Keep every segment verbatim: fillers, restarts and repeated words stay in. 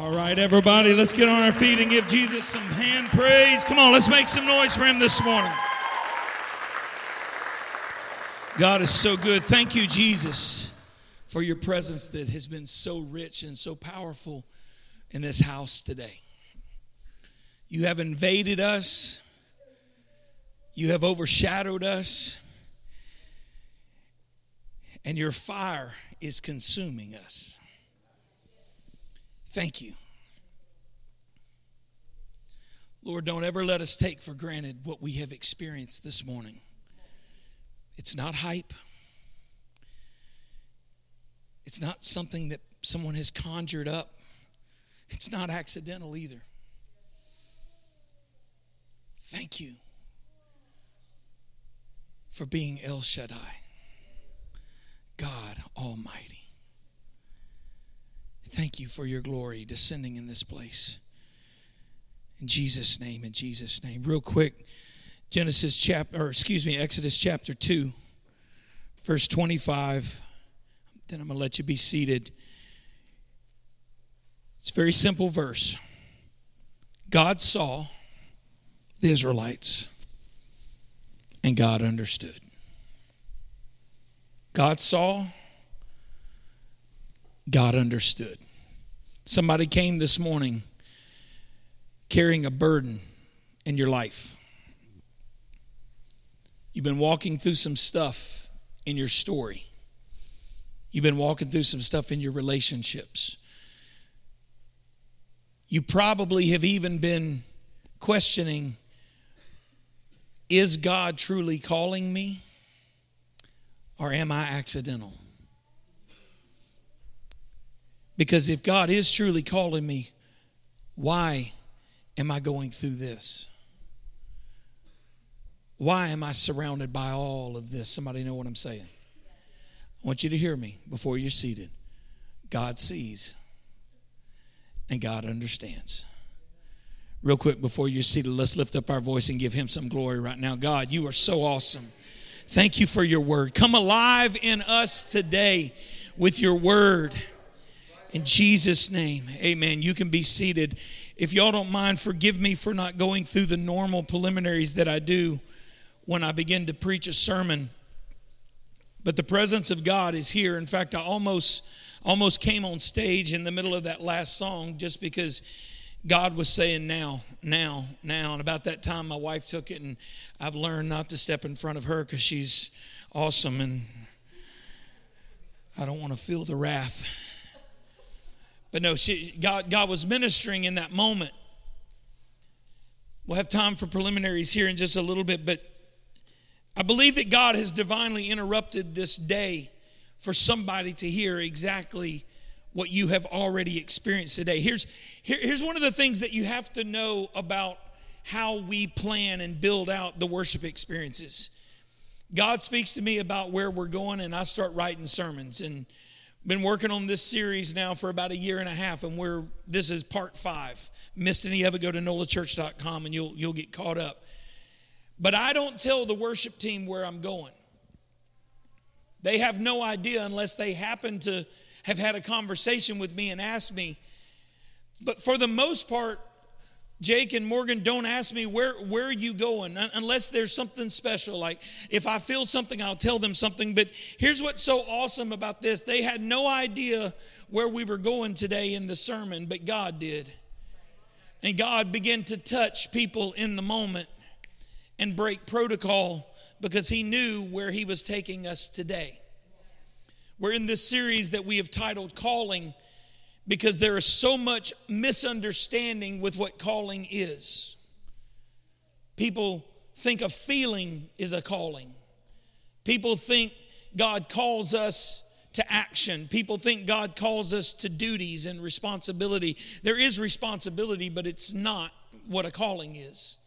All right, everybody, let's get on our feet and give Jesus some hand praise. Come on, let's make some noise for him this morning. God is so good. Thank you, Jesus, for your presence that has been so rich and so powerful in this house today. You have invaded us. You have overshadowed us. And your fire is consuming us. Thank you. Lord, don't ever let us take for granted what we have experienced this morning. It's not hype. It's not something that someone has conjured up. It's not accidental either. Thank you for being El Shaddai, God Almighty. Thank you for your glory descending in this place. In Jesus' name, in Jesus' name. Real quick, Genesis chapter, or excuse me, Exodus chapter two, verse twenty-five. Then I'm going to let you be seated. It's a very simple verse. God saw the Israelites, and God understood. God saw, God understood. Somebody came this morning carrying a burden in your life. You've been walking through some stuff in your story. You've been walking through some stuff in your relationships. You probably have even been questioning, is God truly calling me, or am I accidental? Because if God is truly calling me, why am I going through this? Why am I surrounded by all of this? Somebody know what I'm saying? I want you to hear me before you're seated. God sees and God understands. Real quick before you're seated, let's lift up our voice and give him some glory right now. God, you are so awesome. Thank you for your word. Come alive in us today with your word. In Jesus' name, amen. You can be seated. If y'all don't mind, forgive me for not going through the normal preliminaries that I do when I begin to preach a sermon. But the presence of God is here. In fact, I almost almost came on stage in the middle of that last song just because God was saying now, now, now. And about that time, my wife took it, and I've learned not to step in front of her because she's awesome, and I don't want to feel the wrath. But no, she, God, God was ministering in that moment. We'll have time for preliminaries here in just a little bit, but I believe that God has divinely interrupted this day for somebody to hear exactly what you have already experienced today. Here's, here, here's one of the things that you have to know about how we plan and build out the worship experiences. God speaks to me about where we're going, and I start writing sermons, and been working on this series now for about a year and a half, and we're this is part five. Missed any of it, go to nola church dot com and you'll you'll get caught up. But I don't tell the worship team where I'm going. They have no idea unless they happen to have had a conversation with me and asked me. But for the most part, Jake and Morgan don't ask me where, where are you going unless there's something special. Like if I feel something, I'll tell them something. But here's what's so awesome about this. They had no idea where we were going today in the sermon, but God did. And God began to touch people in the moment and break protocol because he knew where he was taking us today. We're in this series that we have titled Calling, because there is so much misunderstanding with what calling is. People think a feeling is a calling. People think God calls us to action. People think God calls us to duties and responsibility. There is responsibility, but it's not what a calling is.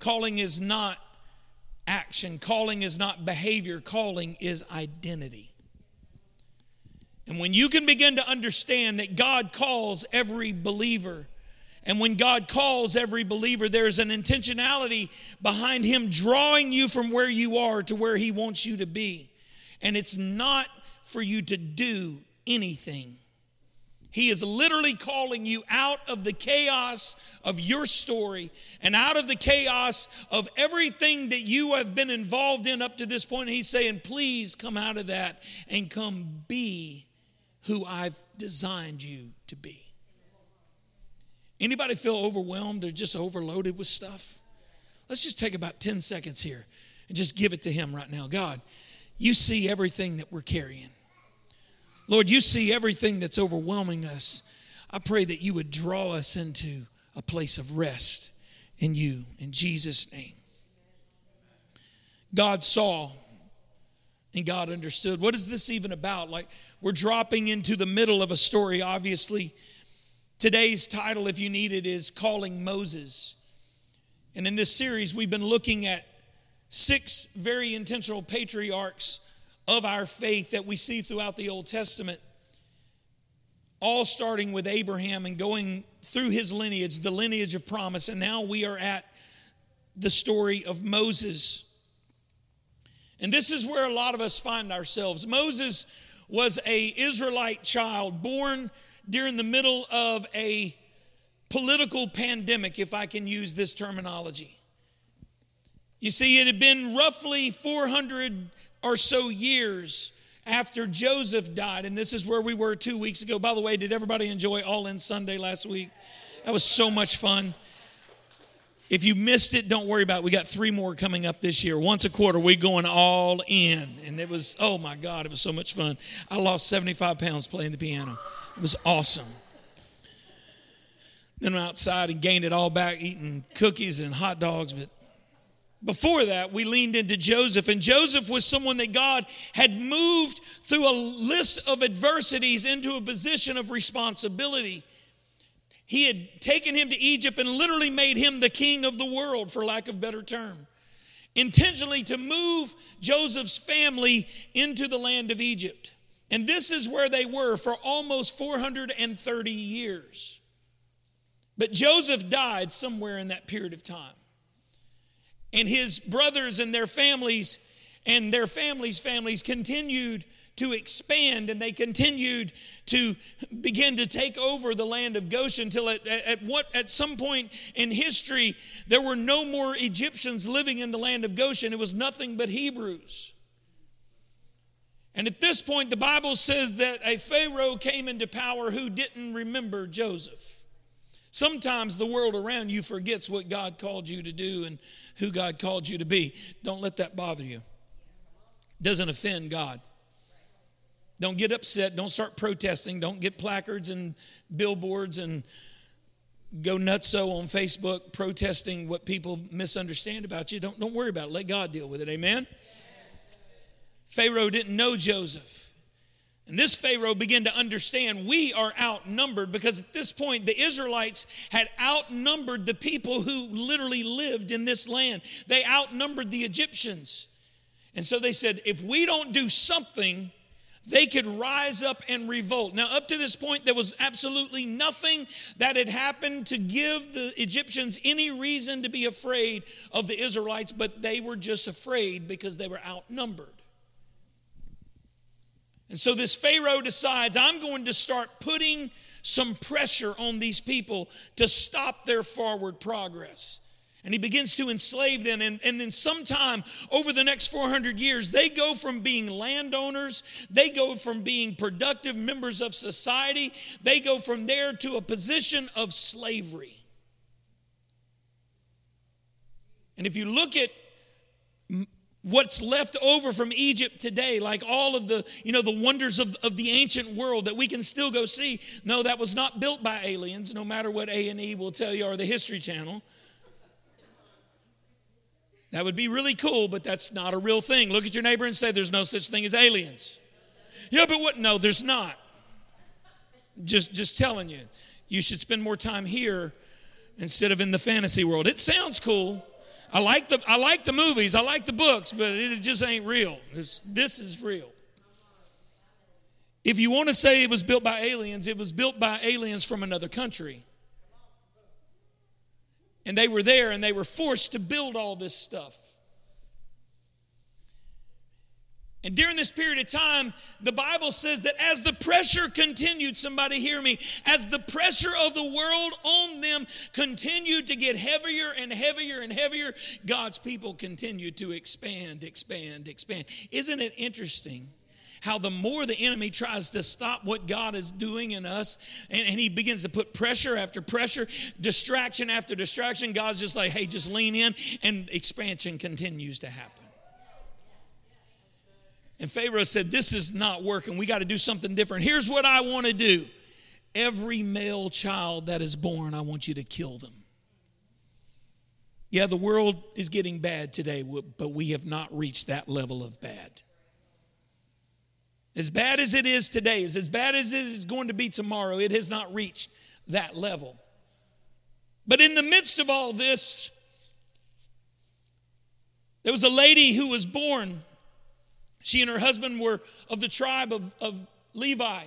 Calling is not action. Calling is not behavior. Calling is identity. And when you can begin to understand that God calls every believer, and when God calls every believer, there's an intentionality behind him drawing you from where you are to where he wants you to be. And it's not for you to do anything. He is literally calling you out of the chaos of your story and out of the chaos of everything that you have been involved in up to this point. And he's saying, please come out of that and come be who I've designed you to be. Anybody feel overwhelmed or just overloaded with stuff? Let's just take about ten seconds here and just give it to him right now. God, you see everything that we're carrying. Lord, you see everything that's overwhelming us. I pray that you would draw us into a place of rest in you, in Jesus' name. God saw and God understood. What is this even about? Like, we're dropping into the middle of a story, obviously. Today's title, if you need it, is Calling Moses. And in this series, we've been looking at six very intentional patriarchs of our faith that we see throughout the Old Testament, all starting with Abraham and going through his lineage, the lineage of promise. And now we are at the story of Moses. And this is where a lot of us find ourselves. Moses was an Israelite child born during the middle of a political pandemic, if I can use this terminology. You see, it had been roughly four hundred or so years after Joseph died. And this is where we were two weeks ago. By the way, did everybody enjoy All In Sunday last week? That was so much fun. If you missed it, don't worry about it. We got three more coming up this year. Once a quarter, we're going all in. And it was, oh my God, it was so much fun. I lost seventy-five pounds playing the piano. It was awesome. Then I'm outside and gained it all back, eating cookies and hot dogs, but before that, we leaned into Joseph, and Joseph was someone that God had moved through a list of adversities into a position of responsibility. He had taken him to Egypt and literally made him the king of the world, for lack of better term, intentionally to move Joseph's family into the land of Egypt. And this is where they were for almost four hundred thirty years. But Joseph died somewhere in that period of time. And his brothers and their families and their families' families continued to expand, and they continued to begin to take over the land of Goshen until at, at, what, at some point in history, there were no more Egyptians living in the land of Goshen. It was nothing but Hebrews. And at this point, the Bible says that a Pharaoh came into power who didn't remember Joseph. Sometimes the world around you forgets what God called you to do and who God called you to be. Don't let that bother you. It doesn't offend God. Don't get upset. Don't start protesting. Don't get placards and billboards and go nutso on Facebook protesting what people misunderstand about you. Don't, don't worry about it. Let God deal with it. Amen? Pharaoh didn't know Joseph. And this Pharaoh began to understand we are outnumbered, because at this point the Israelites had outnumbered the people who literally lived in this land. They outnumbered the Egyptians. And so they said, if we don't do something, they could rise up and revolt. Now, up to this point, there was absolutely nothing that had happened to give the Egyptians any reason to be afraid of the Israelites, but they were just afraid because they were outnumbered. And so this Pharaoh decides, I'm going to start putting some pressure on these people to stop their forward progress. And he begins to enslave them. And, and then sometime over the next four hundred years, they go from being landowners. They go from being productive members of society. They go from there to a position of slavery. And if you look at what's left over from Egypt today, like all of the, you know, the wonders of, of the ancient world that we can still go see. No, that was not built by aliens, no matter what A and E will tell you or the History Channel. That would be really cool, but that's not a real thing. Look at your neighbor and say, there's no such thing as aliens. Yeah, but what? No, there's not. Just, just telling you, you should spend more time here instead of in the fantasy world. It sounds cool. I like the I like the movies, I like the books, but it just ain't real. This, this is real. If you want to say it was built by aliens, it was built by aliens from another country. And they were there and they were forced to build all this stuff. And during this period of time, the Bible says that as the pressure continued, somebody hear me, as the pressure of the world on them continued to get heavier and heavier and heavier, God's people continued to expand, expand, expand. Isn't it interesting how the more the enemy tries to stop what God is doing in us, and, and he begins to put pressure after pressure, distraction after distraction, God's just like, hey, just lean in, and expansion continues to happen. And Pharaoh said, this is not working. We got to do something different. Here's what I want to do. Every male child that is born, I want you to kill them. Yeah, the world is getting bad today, but we have not reached that level of bad. As bad as it is today, as bad as it is going to be tomorrow, it has not reached that level. But in the midst of all this, there was a lady who was born. She and her husband were of the tribe of, of Levi,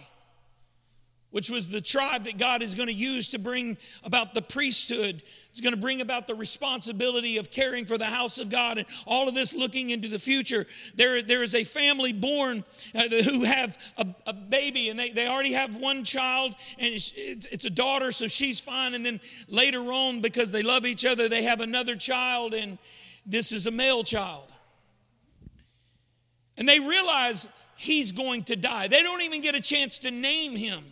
which was the tribe that God is going to use to bring about the priesthood. It's going to bring about the responsibility of caring for the house of God and all of this looking into the future. There, there is a family born uh, who have a, a baby, and they, they already have one child, and it's, it's, it's a daughter, so she's fine. And then later on, because they love each other, they have another child, and this is a male child. And they realize he's going to die. They don't even get a chance to name him.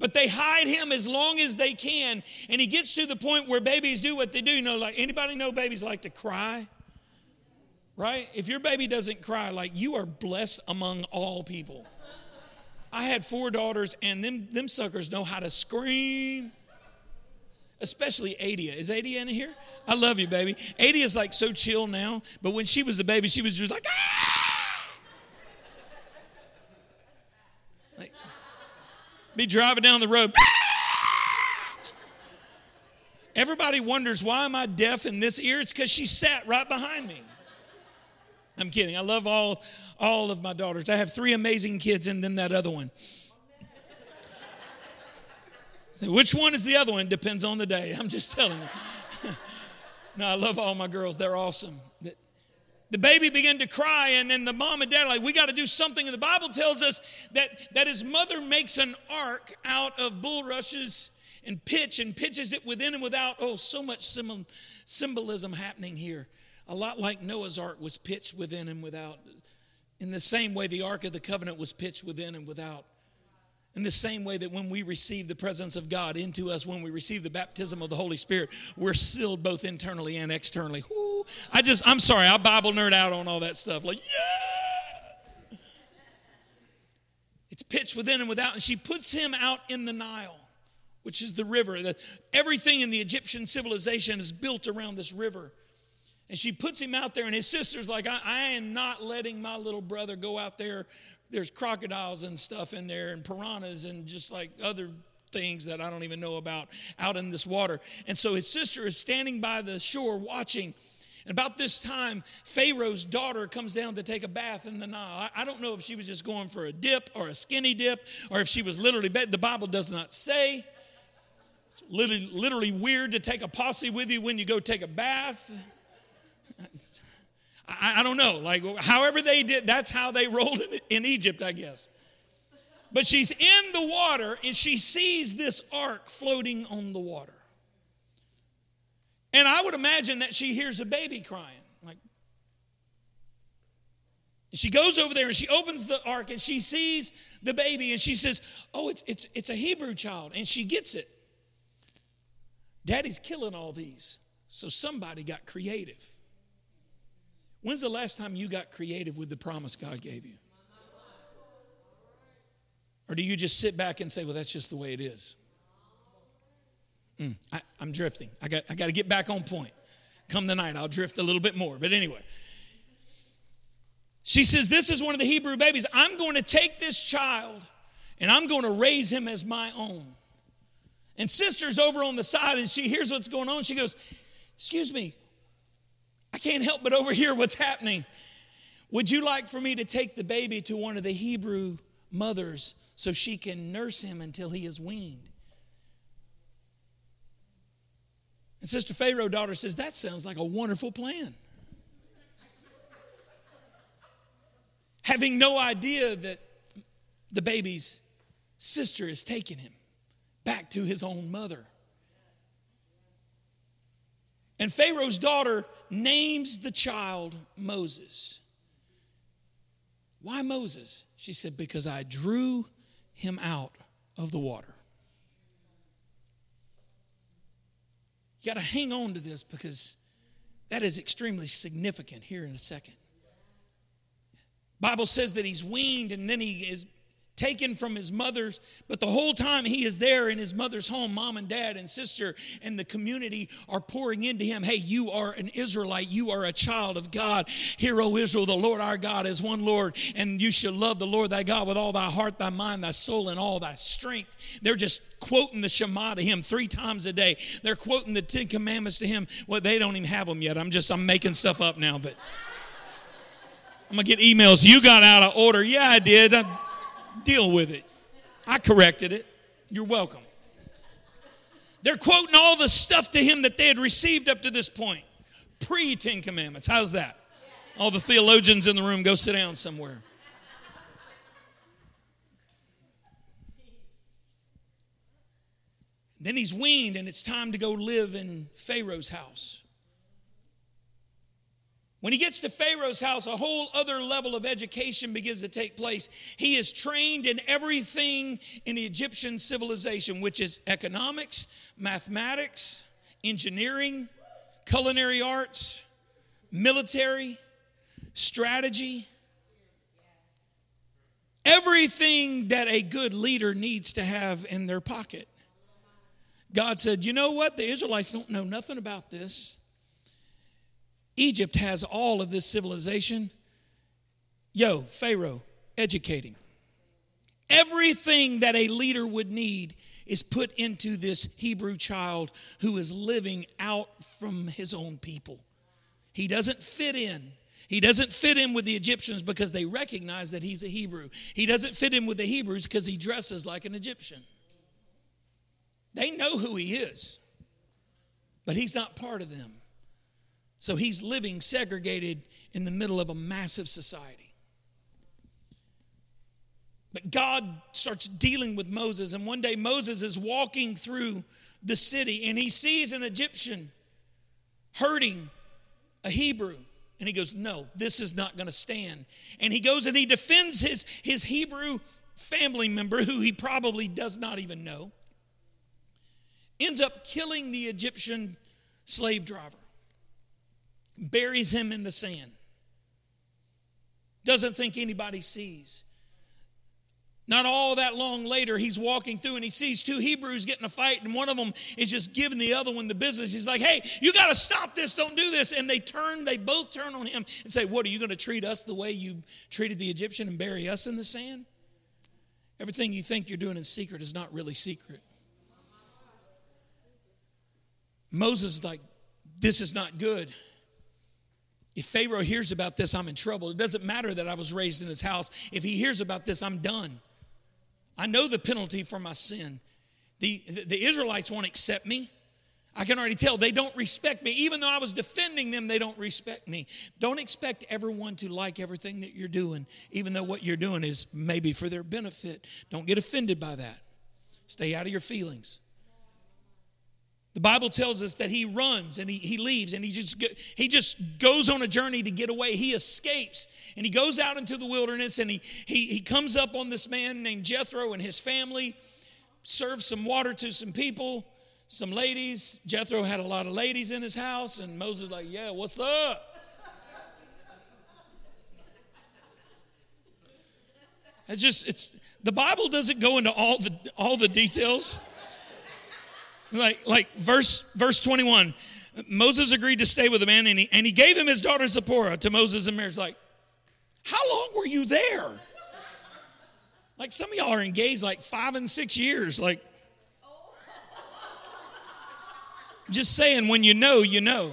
But they hide him as long as they can. And he gets to the point where babies do what they do. You know, like anybody know babies like to cry? Right? If your baby doesn't cry, like you are blessed among all people. I had four daughters, and them, them suckers know how to scream. Especially Adia. Is Adia in here? I love you, baby. Adia's like so chill now, but when she was a baby, she was just like, ah! Like, be driving down the road. Ah! Everybody wonders, why am I deaf in this ear? It's because she sat right behind me. I'm kidding. I love all, all of my daughters. I have three amazing kids and then that other one. Which one is the other one? Depends on the day. I'm just telling you. No, I love all my girls. They're awesome. The baby began to cry, and then the mom and dad are like, we got to do something. And the Bible tells us that, that his mother makes an ark out of bulrushes and pitch and pitches it within and without. Oh, so much symbolism happening here. A lot like Noah's ark was pitched within and without. In the same way, the ark of the covenant was pitched within and without. In the same way that when we receive the presence of God into us, when we receive the baptism of the Holy Spirit, we're sealed both internally and externally. Ooh, I just, I'm sorry, I Bible nerd out on all that stuff. Like, yeah! It's pitched within and without. And she puts him out in the Nile, which is the river. The, everything in the Egyptian civilization is built around this river. And she puts him out there, and his sister's like, I, I am not letting my little brother go out there. There's crocodiles and stuff in there and piranhas and just like other things that I don't even know about out in this water. And so his sister is standing by the shore watching. And about this time, Pharaoh's daughter comes down to take a bath in the Nile. I, I don't know if she was just going for a dip or a skinny dip or if she was literally, the Bible does not say. It's literally, literally weird to take a posse with you when you go take a bath. I, I don't know, like however they did, that's how they rolled in, in Egypt, I guess. But she's in the water and she sees this ark floating on the water. And I would imagine that she hears a baby crying. Like, she goes over there and she opens the ark and she sees the baby and she says, oh, it's, it's, it's a Hebrew child. And she gets it. Daddy's killing all these. So somebody got creative. When's the last time you got creative with the promise God gave you? Or do you just sit back and say, well, that's just the way it is? Mm, I, I'm drifting. I got, I got to get back on point. Come tonight, I'll drift a little bit more. But anyway, she says, this is one of the Hebrew babies. I'm going to take this child and I'm going to raise him as my own. And sister's over on the side and she hears what's going on. She goes, excuse me. I can't help but overhear what's happening. Would you like for me to take the baby to one of the Hebrew mothers so she can nurse him until he is weaned? And Sister Pharaoh's daughter says, that sounds like a wonderful plan. having no idea that the baby's sister is taking him back to his own mother. And Pharaoh's daughter names the child Moses. Why Moses? She said, because I drew him out of the water. You got to hang on to this because that is extremely significant here in a second. Bible says that he's weaned and then he is taken from his mother's, but the whole time he is there in his mother's home, mom and dad and sister and the community are pouring into him. Hey, you are an Israelite. You are a child of God. Hear, O Israel, the Lord our God is one Lord, and you shall love the Lord thy God with all thy heart, thy mind, thy soul, and all thy strength. They're just quoting the Shema to him three times a day. They're quoting the Ten Commandments to him. Well, they don't even have them yet. I'm just, I'm making stuff up now, but I'm going to get emails. You got out of order. Yeah, I did. I, Deal with it. I corrected it. You're welcome. They're quoting all the stuff to him that they had received up to this point. Pre-Ten Commandments. How's that? All the theologians in the room, go sit down somewhere. Then he's weaned and it's time to go live in Pharaoh's house. When he gets to Pharaoh's house, a whole other level of education begins to take place. He is trained in everything in the Egyptian civilization, which is economics, mathematics, engineering, culinary arts, military, strategy. Everything that a good leader needs to have in their pocket. God said, you know what? The Israelites don't know nothing about this. Egypt has all of this civilization. Yo, Pharaoh, educate him. Everything that a leader would need is put into this Hebrew child who is living out from his own people. He doesn't fit in. He doesn't fit in with the Egyptians because they recognize that he's a Hebrew. He doesn't fit in with the Hebrews because he dresses like an Egyptian. They know who he is, but he's not part of them. So he's living segregated in the middle of a massive society. But God starts dealing with Moses. And one day Moses is walking through the city and he sees an Egyptian hurting a Hebrew. And he goes, no, this is not going to stand. And he goes and he defends his, his Hebrew family member who he probably does not even know. Ends up killing the Egyptian slave driver. Buries him in the sand. Doesn't think anybody sees. Not all that long later, he's walking through and he sees two Hebrews getting a fight, and one of them is just giving the other one the business. He's like, hey, you got to stop this. Don't do this. And they turn, they both turn on him and say, what, are you going to treat us the way you treated the Egyptian and bury us in the sand? Everything you think you're doing in secret is not really secret. Moses is like, this is not good. If Pharaoh hears about this, I'm in trouble. It doesn't matter that I was raised in his house. If he hears about this, I'm done. I know the penalty for my sin. The, the, the Israelites won't accept me. I can already tell they don't respect me. Even though I was defending them, they don't respect me. Don't expect everyone to like everything that you're doing, even though what you're doing is maybe for their benefit. Don't get offended by that. Stay out of your feelings. The Bible tells us that he runs and he, he leaves and he just, he just goes on a journey to get away. He escapes and he goes out into the wilderness and he, he, he comes up on this man named Jethro and his family, serves some water to some people, some ladies. Jethro had a lot of ladies in his house, and Moses was like, yeah, what's up? It's just, it's, the Bible doesn't go into all the, all the details. Like, like verse verse twenty-one, Moses agreed to stay with the man, and he, and he gave him his daughter Zipporah to Moses in marriage. Like, how long were you there? Like, some of y'all are engaged like five and six years. Like, just saying, when you know, you know.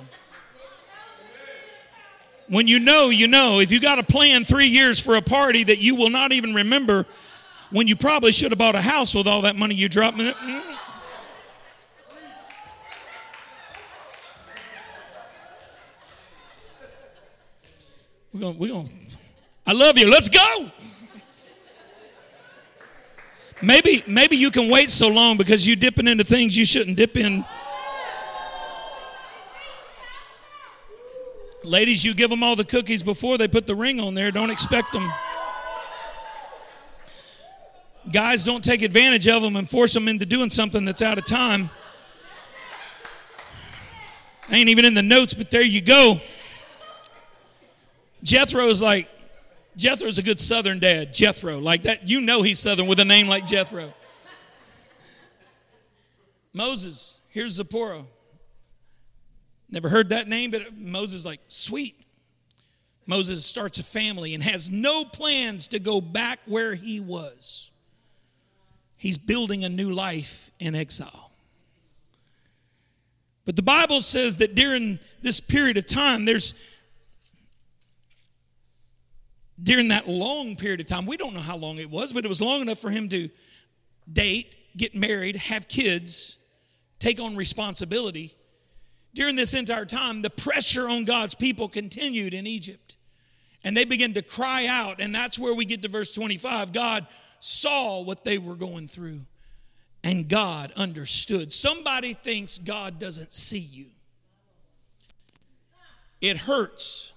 When you know, you know. If you got to plan three years for a party that you will not even remember, when you probably should have bought a house with all that money you dropped. We're going, we're going, I love you. Let's go. Maybe, maybe you can wait so long because you're dipping into things you shouldn't dip in. Ladies, you give them all the cookies before they put the ring on there. Don't expect them. Guys, don't take advantage of them and force them into doing something that's out of time. I ain't even in the notes, but there you go. Jethro's like, Jethro's a good Southern dad. Jethro, like that. You know he's Southern with a name like Jethro. Moses, here's Zipporah. Never heard that name, but Moses like, sweet. Moses starts a family and has no plans to go back where he was. He's building a new life in exile. But the Bible says that during this period of time, there's, during that long period of time, we don't know how long it was, but it was long enough for him to date, get married, have kids, take on responsibility. During this entire time, the pressure on God's people continued in Egypt. And they began to cry out. And that's where we get to verse twenty-five. God saw what they were going through. And God understood. Somebody thinks God doesn't see you. It hurts.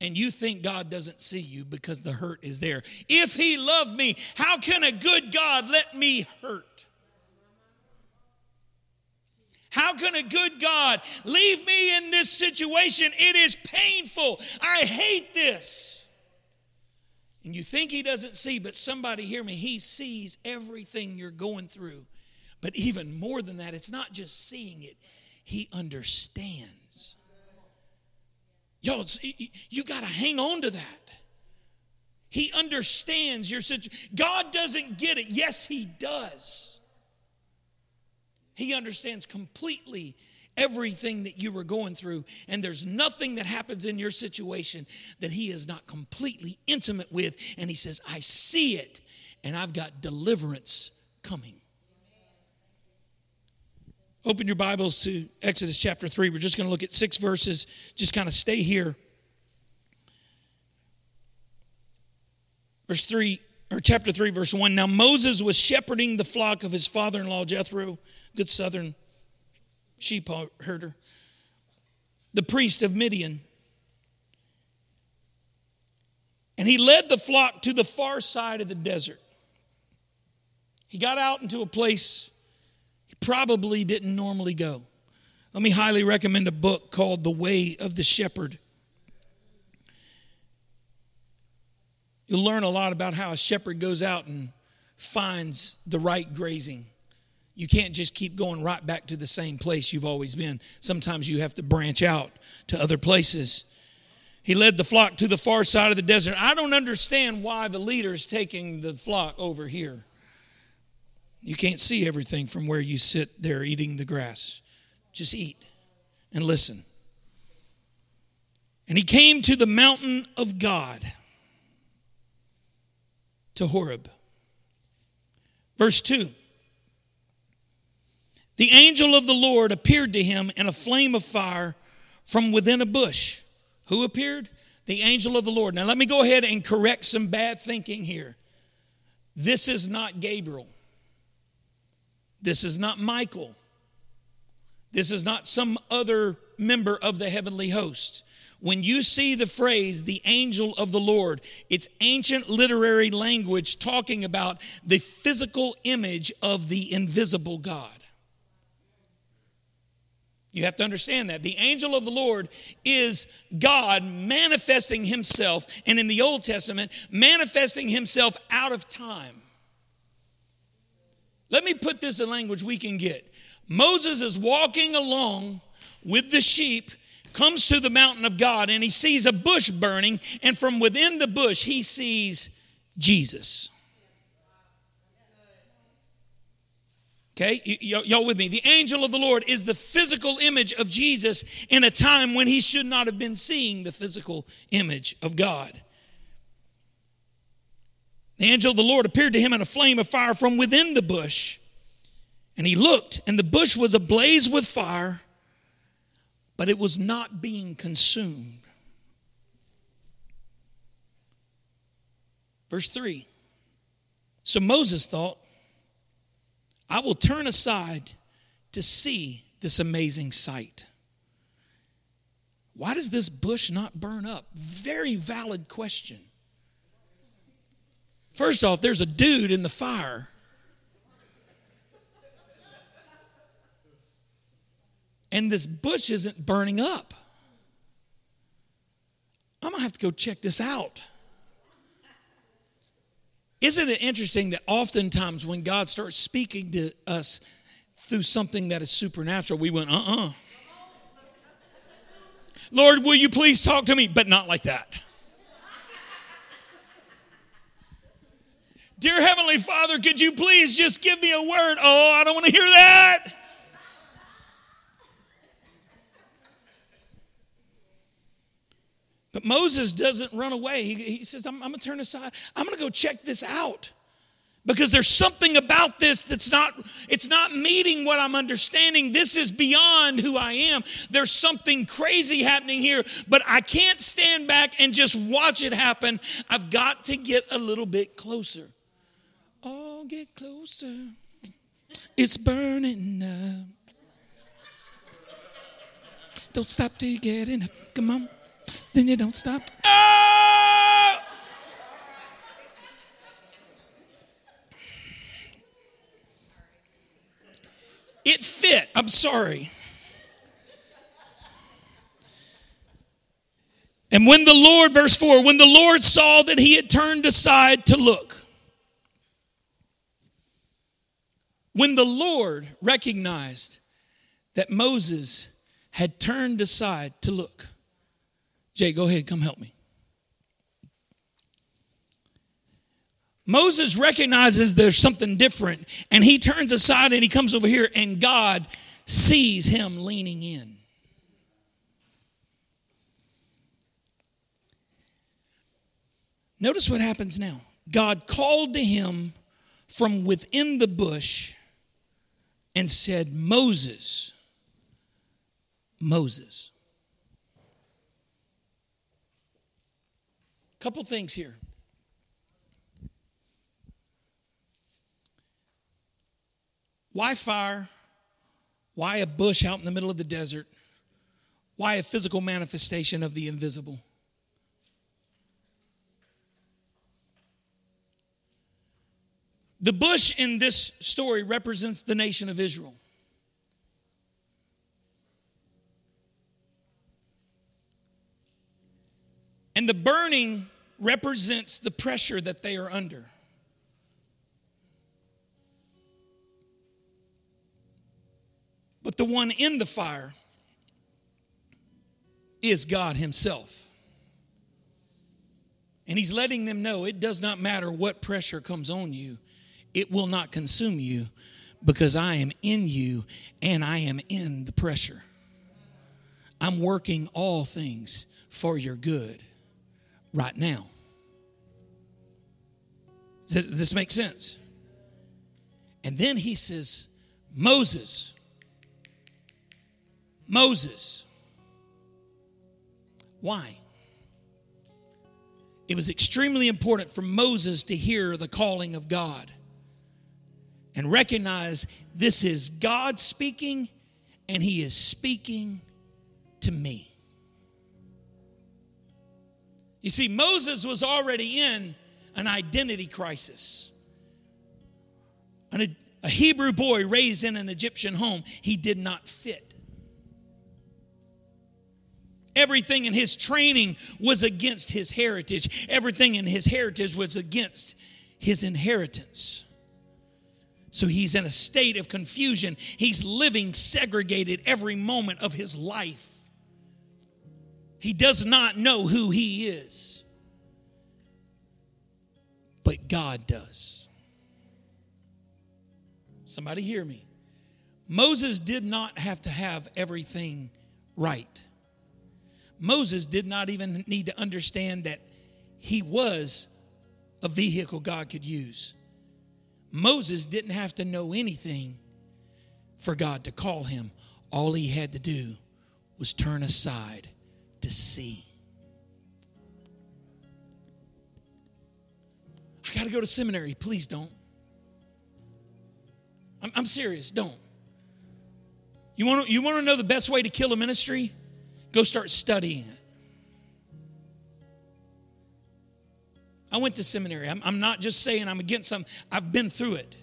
And you think God doesn't see you because the hurt is there. If he loved me, how can a good God let me hurt? How can a good God leave me in this situation? It is painful. I hate this. And you think he doesn't see, but somebody hear me. He sees everything you're going through. But even more than that, it's not just seeing it. He understands. Y'all, you got to hang on to that. He understands your situation. God doesn't get it. Yes, he does. He understands completely everything that you were going through. And there's nothing that happens in your situation that he is not completely intimate with. And he says, I see it, and I've got deliverance coming. Open your Bibles to Exodus chapter three. We're just going to look at six verses. Just kind of stay here. Verse three. Or chapter three, verse one. Now Moses was shepherding the flock of his father-in-law Jethro, good Southern sheep herder, the priest of Midian. And he led the flock to the far side of the desert. He got out into a place he probably didn't normally go. Let me highly recommend a book called The Way of the Shepherd. You'll learn a lot about how a shepherd goes out and finds the right grazing. You can't just keep going right back to the same place you've always been. Sometimes you have to branch out to other places. He led the flock to the far side of the desert. I don't understand why the leader's taking the flock over here. You can't see everything from where you sit there eating the grass. Just eat and listen. And he came to the mountain of God. To Horeb. Verse two. The angel of the Lord appeared to him in a flame of fire from within a bush. Who appeared? The angel of the Lord. Now let me go ahead and correct some bad thinking here. This is not Gabriel. This is not Michael. This is not some other member of the heavenly host. When you see the phrase, the angel of the Lord, it's ancient literary language talking about the physical image of the invisible God. You have to understand that. The angel of the Lord is God manifesting himself, and in the Old Testament, manifesting himself out of time. Let me put this in language we can get. Moses is walking along with the sheep, comes to the mountain of God, and he sees a bush burning, and from within the bush he sees Jesus. Okay, y- y- y'all with me? The angel of the Lord is the physical image of Jesus in a time when he should not have been seeing the physical image of God. The angel of the Lord appeared to him in a flame of fire from within the bush, and he looked, and the bush was ablaze with fire, but it was not being consumed. Verse three. So Moses thought, I will turn aside to see this amazing sight. Why does this bush not burn up? Very valid question. First off, there's a dude in the fire. And this bush isn't burning up. I'm going to have to go check this out. Isn't it interesting that oftentimes when God starts speaking to us through something that is supernatural, we went, uh-uh. Lord, will you please talk to me? But not like that. Dear Heavenly Father, could you please just give me a word? Oh, I don't want to hear that. But Moses doesn't run away. He, he says, I'm, I'm going to turn aside. I'm going to go check this out. Because there's something about this that's not, it's not meeting what I'm understanding. This is beyond who I am. There's something crazy happening here, but I can't stand back and just watch it happen. I've got to get a little bit closer. Oh, get closer. It's burning up. Don't stop till you get enough. Come on. Then you don't stop. Oh! It fit. I'm sorry. And when the Lord, verse four, when the Lord saw that he had turned aside to look. When the Lord recognized that Moses had turned aside to look. Jay, go ahead, come help me. Moses recognizes there's something different, and he turns aside and he comes over here, and God sees him leaning in. Notice what happens now. God called to him from within the bush and said, Moses, Moses. Couple things here. Why fire? Why a bush out in the middle of the desert? Why a physical manifestation of the invisible? The bush in this story represents the nation of Israel. And the burning represents the pressure that they are under. But the one in the fire is God himself. And he's letting them know it does not matter what pressure comes on you. It will not consume you because I am in you and I am in the pressure. I'm working all things for your good. Right now. Does this make sense? And then he says, Moses, Moses. Why? It was extremely important for Moses to hear the calling of God and recognize this is God speaking and he is speaking to me. You see, Moses was already in an identity crisis. An, a Hebrew boy raised in an Egyptian home, he did not fit. Everything in his training was against his heritage. Everything in his heritage was against his inheritance. So he's in a state of confusion. He's living segregated every moment of his life. He does not know who he is. But God does. Somebody hear me. Moses did not have to have everything right. Moses did not even need to understand that he was a vehicle God could use. Moses didn't have to know anything for God to call him. All he had to do was turn aside. To see. I got to go to seminary. Please don't. I'm, I'm serious. Don't. You want to, you want to know the best way to kill a ministry? Go start studying it. I went to seminary. I'm, I'm not just saying I'm against something. I've been through it.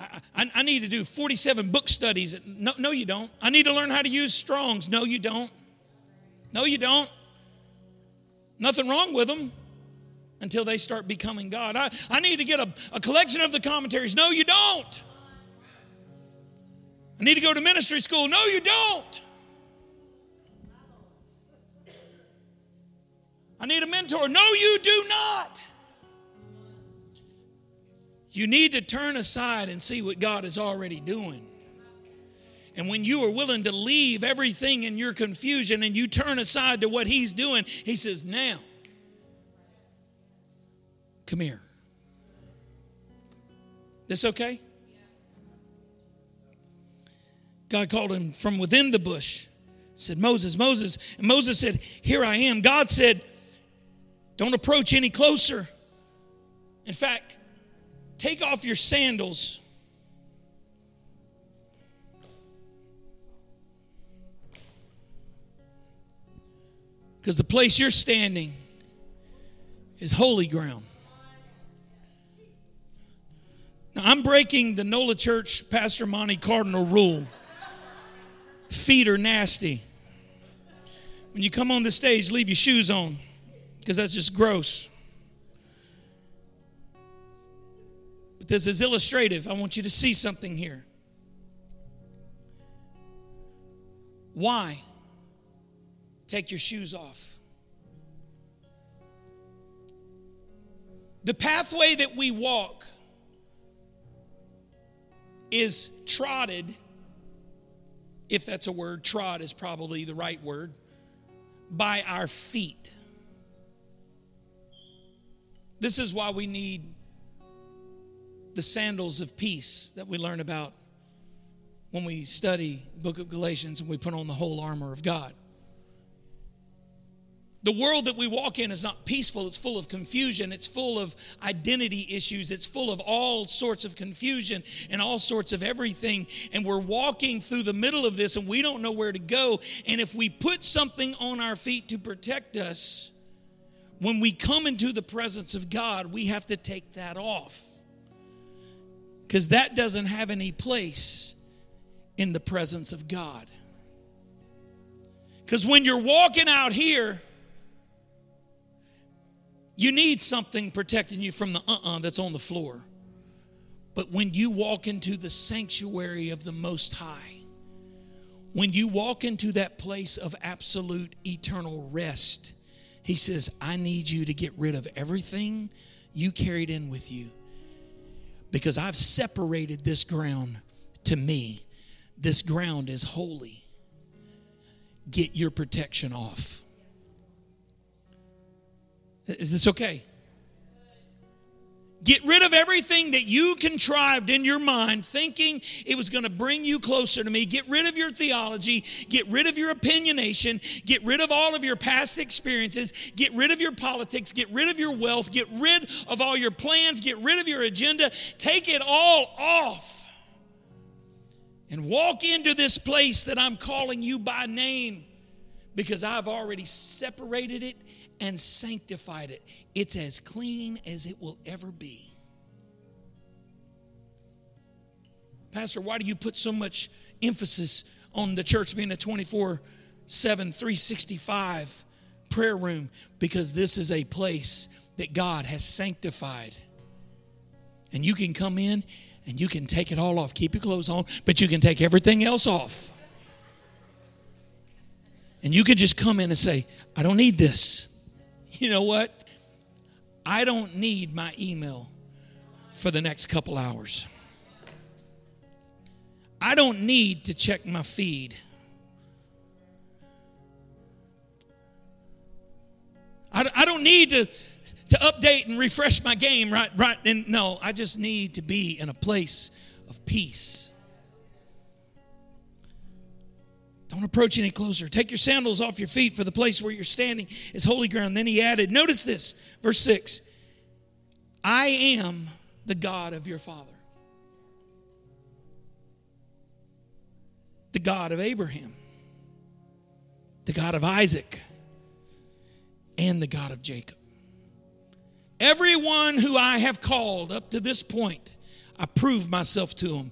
I, I, I need to do forty-seven book studies. No, no, you don't. I need to learn how to use Strong's. No, you don't. No, you don't. Nothing wrong with them until they start becoming God. I, I need to get a, a collection of the commentaries. No, you don't. I need to go to ministry school. No, you don't. I need a mentor. No, you do not. You need to turn aside and see what God is already doing. And when you are willing to leave everything in your confusion and you turn aside to what He's doing, He says, now, come here. This okay? God called him from within the bush. Said, Moses, Moses. And Moses said, here I am. God said, don't approach any closer. In fact, take off your sandals. Because the place you're standing is holy ground. Now, I'm breaking the NOLA Church Pastor Monty Cardinal rule. Feet are nasty. When you come on the stage, leave your shoes on. Because that's just gross. But this is illustrative. I want you to see something here. Why take your shoes off? The pathway that we walk is trodden, if that's a word. Trod is probably the right word, by our feet. This is why we need the sandals of peace that we learn about when we study the book of Galatians and we put on the whole armor of God. The world that we walk in is not peaceful. It's full of confusion. It's full of identity issues. It's full of all sorts of confusion and all sorts of everything. And we're walking through the middle of this and we don't know where to go. And if we put something on our feet to protect us, when we come into the presence of God, we have to take that off, because that doesn't have any place in the presence of God. Because when you're walking out here, you need something protecting you from the uh-uh that's on the floor. But when you walk into the sanctuary of the Most High, when you walk into that place of absolute eternal rest, He says, I need you to get rid of everything you carried in with you, because I've separated this ground to me. This ground is holy. Get your protection off. Is this okay? Get rid of everything that you contrived in your mind, thinking it was going to bring you closer to me. Get rid of your theology. Get rid of your opinionation. Get rid of all of your past experiences. Get rid of your politics. Get rid of your wealth. Get rid of all your plans. Get rid of your agenda. Take it all off and walk into this place that I'm calling you by name, because I've already separated it and sanctified it. It's as clean as it will ever be. Pastor, why do you put so much emphasis on the church being a twenty-four seven, three sixty-five prayer room? Because this is a place that God has sanctified. And you can come in and you can take it all off. Keep your clothes on, but you can take everything else off. And you could just come in and say, I don't need this. You know what? I don't need my email for the next couple hours. I don't need to check my feed. I, I don't need to, to update and refresh my game, right? Right? And no, I just need to be in a place of peace. Don't approach any closer. Take your sandals off your feet, for the place where you're standing is holy ground. Then he added, notice this, verse six. I am the God of your father, the God of Abraham, the God of Isaac, and the God of Jacob. Everyone who I have called up to this point, I prove myself to them.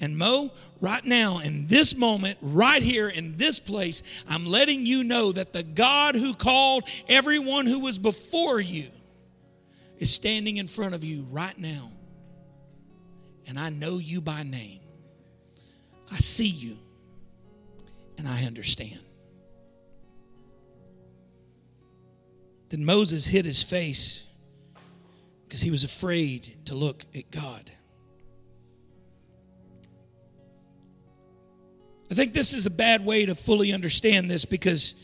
And Mo, right now, in this moment, right here in this place, I'm letting you know that the God who called everyone who was before you is standing in front of you right now. And I know you by name. I see you, and I understand. Then Moses hid his face because he was afraid to look at God. I think this is a bad way to fully understand this, because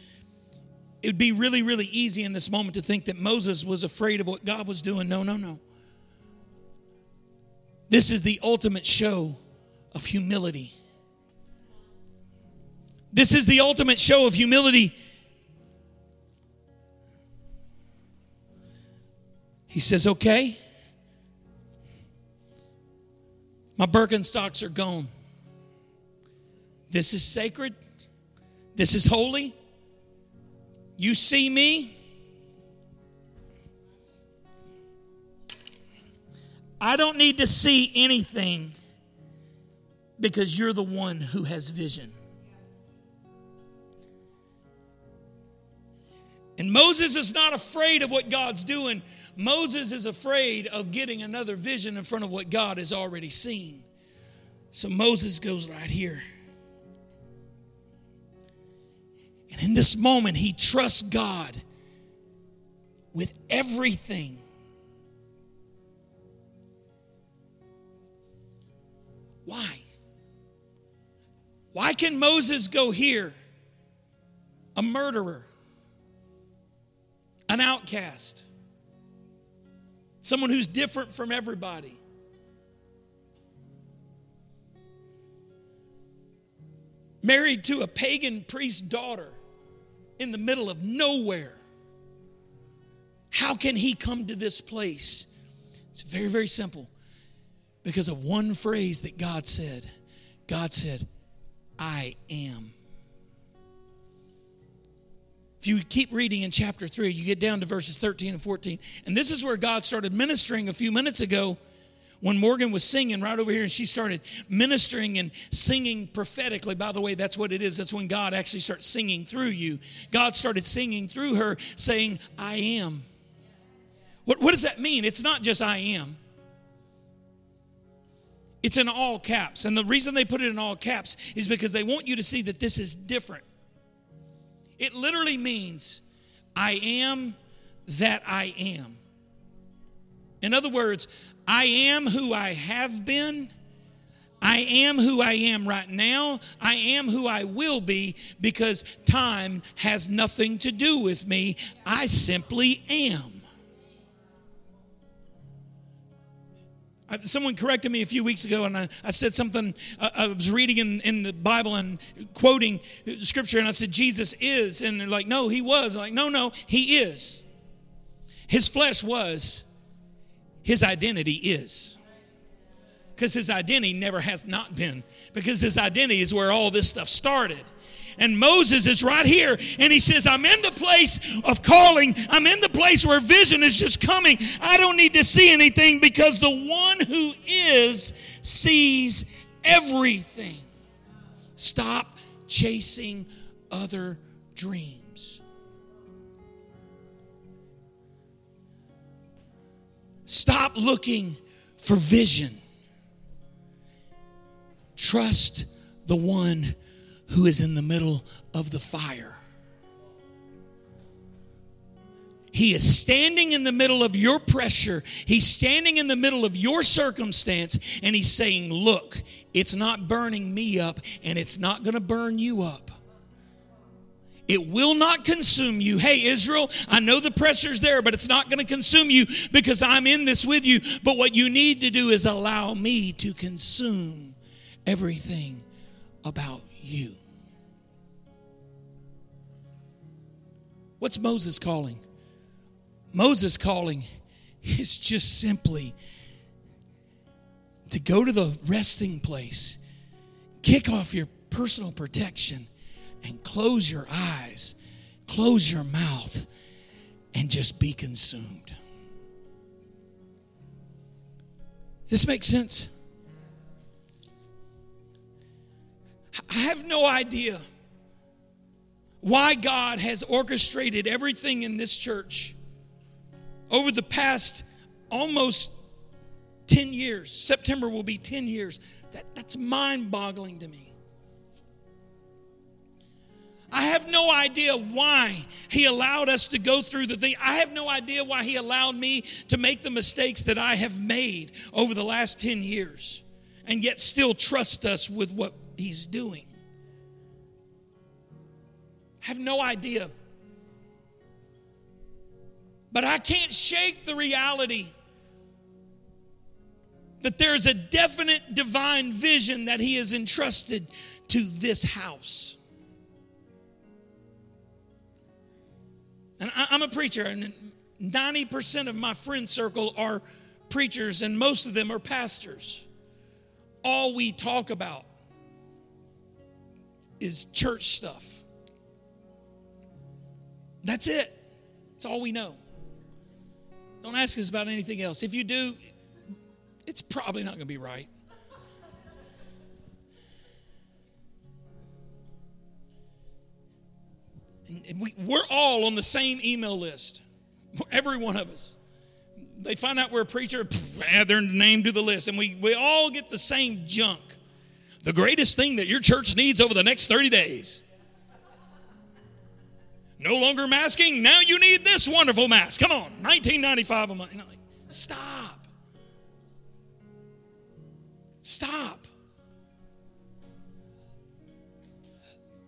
it would be really, really easy in this moment to think that Moses was afraid of what God was doing. No, no, no. This is the ultimate show of humility. This is the ultimate show of humility. He says, okay, my Birkenstocks are gone. This is sacred. This is holy. You see me. I don't need to see anything, because you're the one who has vision. And Moses is not afraid of what God's doing. Moses is afraid of getting another vision in front of what God has already seen. So Moses goes right here. And in this moment, he trusts God with everything. Why? Why can Moses go here, a murderer, an outcast, someone who's different from everybody? Married to a pagan priest's daughter in the middle of nowhere. How can he come to this place? It's very, very simple. Because of one phrase that God said. God said, I am. If you keep reading in chapter three, you get down to verses thirteen and fourteen. And this is where God started ministering a few minutes ago, when Morgan was singing right over here, and she started ministering and singing prophetically. By the way, that's what it is. That's when God actually starts singing through you. God started singing through her, saying, I am. What, what does that mean? It's not just I am. It's in all caps. And the reason they put it in all caps is because they want you to see that this is different. It literally means, I am that I am. In other words, I am who I have been. I am who I am right now. I am who I will be, because time has nothing to do with me. I simply am. Someone corrected me a few weeks ago, and I, I said something. I, I was reading in, in the Bible and quoting Scripture, and I said, Jesus is. And they're like, no, he was. I'm like, no, no, he is. His flesh was. His identity is. Because his identity never has not been. Because his identity is where all this stuff started. And Moses is right here, and he says, I'm in the place of calling. I'm in the place where vision is just coming. I don't need to see anything, because the one who is sees everything. Stop chasing other dreams. Stop looking for vision. Trust the one who is in the middle of the fire. He is standing in the middle of your pressure. He's standing in the middle of your circumstance, and he's saying, look, it's not burning me up, and it's not going to burn you up. It will not consume you. Hey, Israel, I know the pressure's there, but it's not going to consume you, because I'm in this with you. But what you need to do is allow me to consume everything about you. What's Moses calling? Moses' calling is just simply to go to the resting place, kick off your personal protection, and close your eyes, close your mouth, and just be consumed. Does this make sense? I have no idea why God has orchestrated everything in this church over the past almost ten years. September will be ten years. That, that's mind-boggling to me. I have no idea why He allowed us to go through the thing. I have no idea why He allowed me to make the mistakes that I have made over the last ten years and yet still trust us with what He's doing. I have no idea. But I can't shake the reality that there's a definite divine vision that He has entrusted to this house. And I'm a preacher, and ninety percent of my friend circle are preachers, and most of them are pastors. All we talk about is church stuff. That's it. That's all we know. Don't ask us about anything else. If you do, it's probably not going to be right. And we, we're all on the same email list. Every one of us. They find out we're a preacher, add their name to the list. And we, we all get the same junk. The greatest thing that your church needs over the next thirty days. No longer masking, now you need this wonderful mask. Come on, nineteen ninety-five a month. And I'm like, stop. Stop.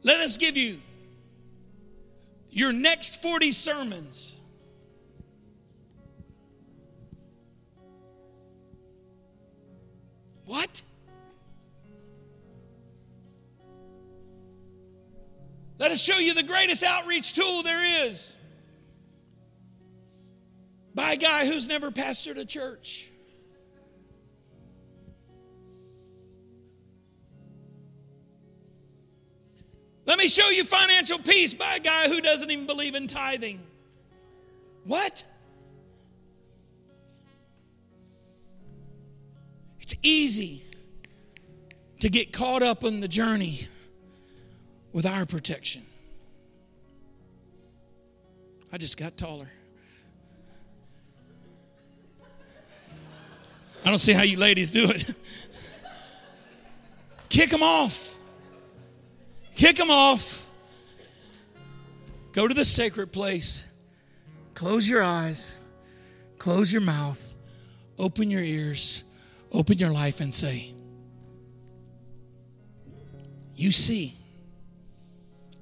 Let us give you your next forty sermons. What? Let us show you the greatest outreach tool there is by a guy who's never pastored a church. Let me show you financial peace by a guy who doesn't even believe in tithing. What? It's easy to get caught up in the journey with our protection. I just got taller. I don't see how you ladies do it. Kick them off. Kick them off. Go to the sacred place. Close your eyes. Close your mouth. Open your ears. Open your life and say, you see,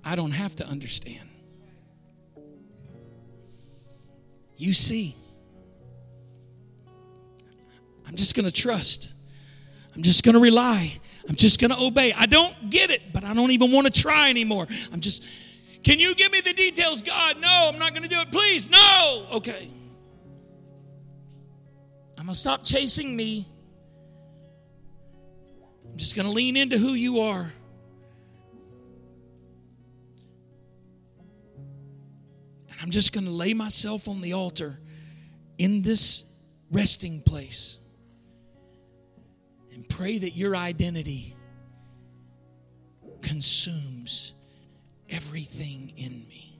I don't have to understand. You see, I'm just going to trust. I'm just going to rely. I'm just going to obey. I don't get it, but I don't even want to try anymore. I'm just, can you give me the details, God? No, I'm not going to do it. Please, no. Okay. I'm going to stop chasing me. I'm just going to lean into who you are. I'm just going to lay myself on the altar in this resting place and pray that your identity consumes everything in me.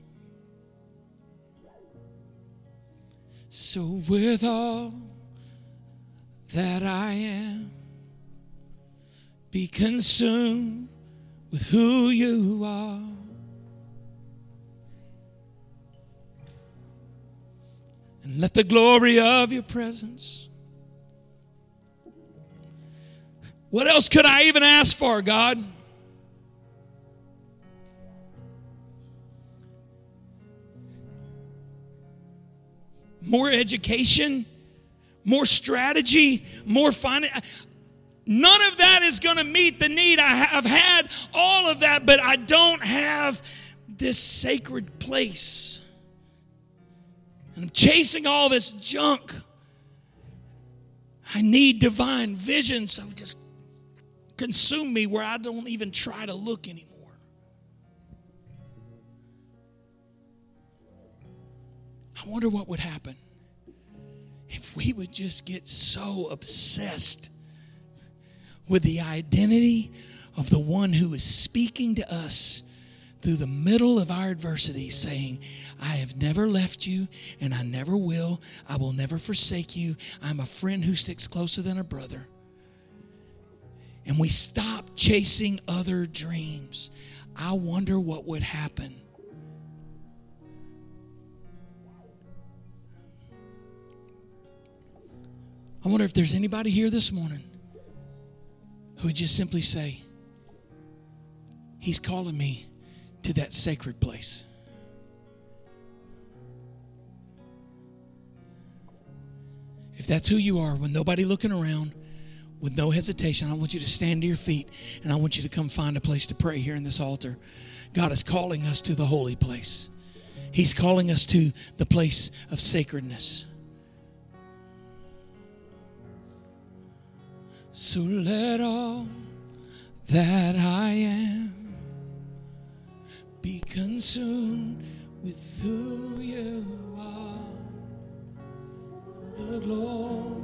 So with all that I am, be consumed with who you are. And let the glory of your presence. What else could I even ask for, God? More education, more strategy, more finance. None of that is going to meet the need. I have had all of that, but I don't have this sacred place. and I'm chasing all this junk. I need divine vision, so just consume me where I don't even try to look anymore. I wonder what would happen if we would just get so obsessed with the identity of the one who is speaking to us through the middle of our adversity, saying, I have never left you, and I never will. I will never forsake you. I'm a friend who sticks closer than a brother. And we stop chasing other dreams. I wonder what would happen. I wonder if there's anybody here this morning who would just simply say, He's calling me to that sacred place. If that's who you are, with nobody looking around, with no hesitation, I want you to stand to your feet, and I want you to come find a place to pray here in this altar. God is calling us to the holy place. He's calling us to the place of sacredness. So let all that I am be consumed with who you are, the glory.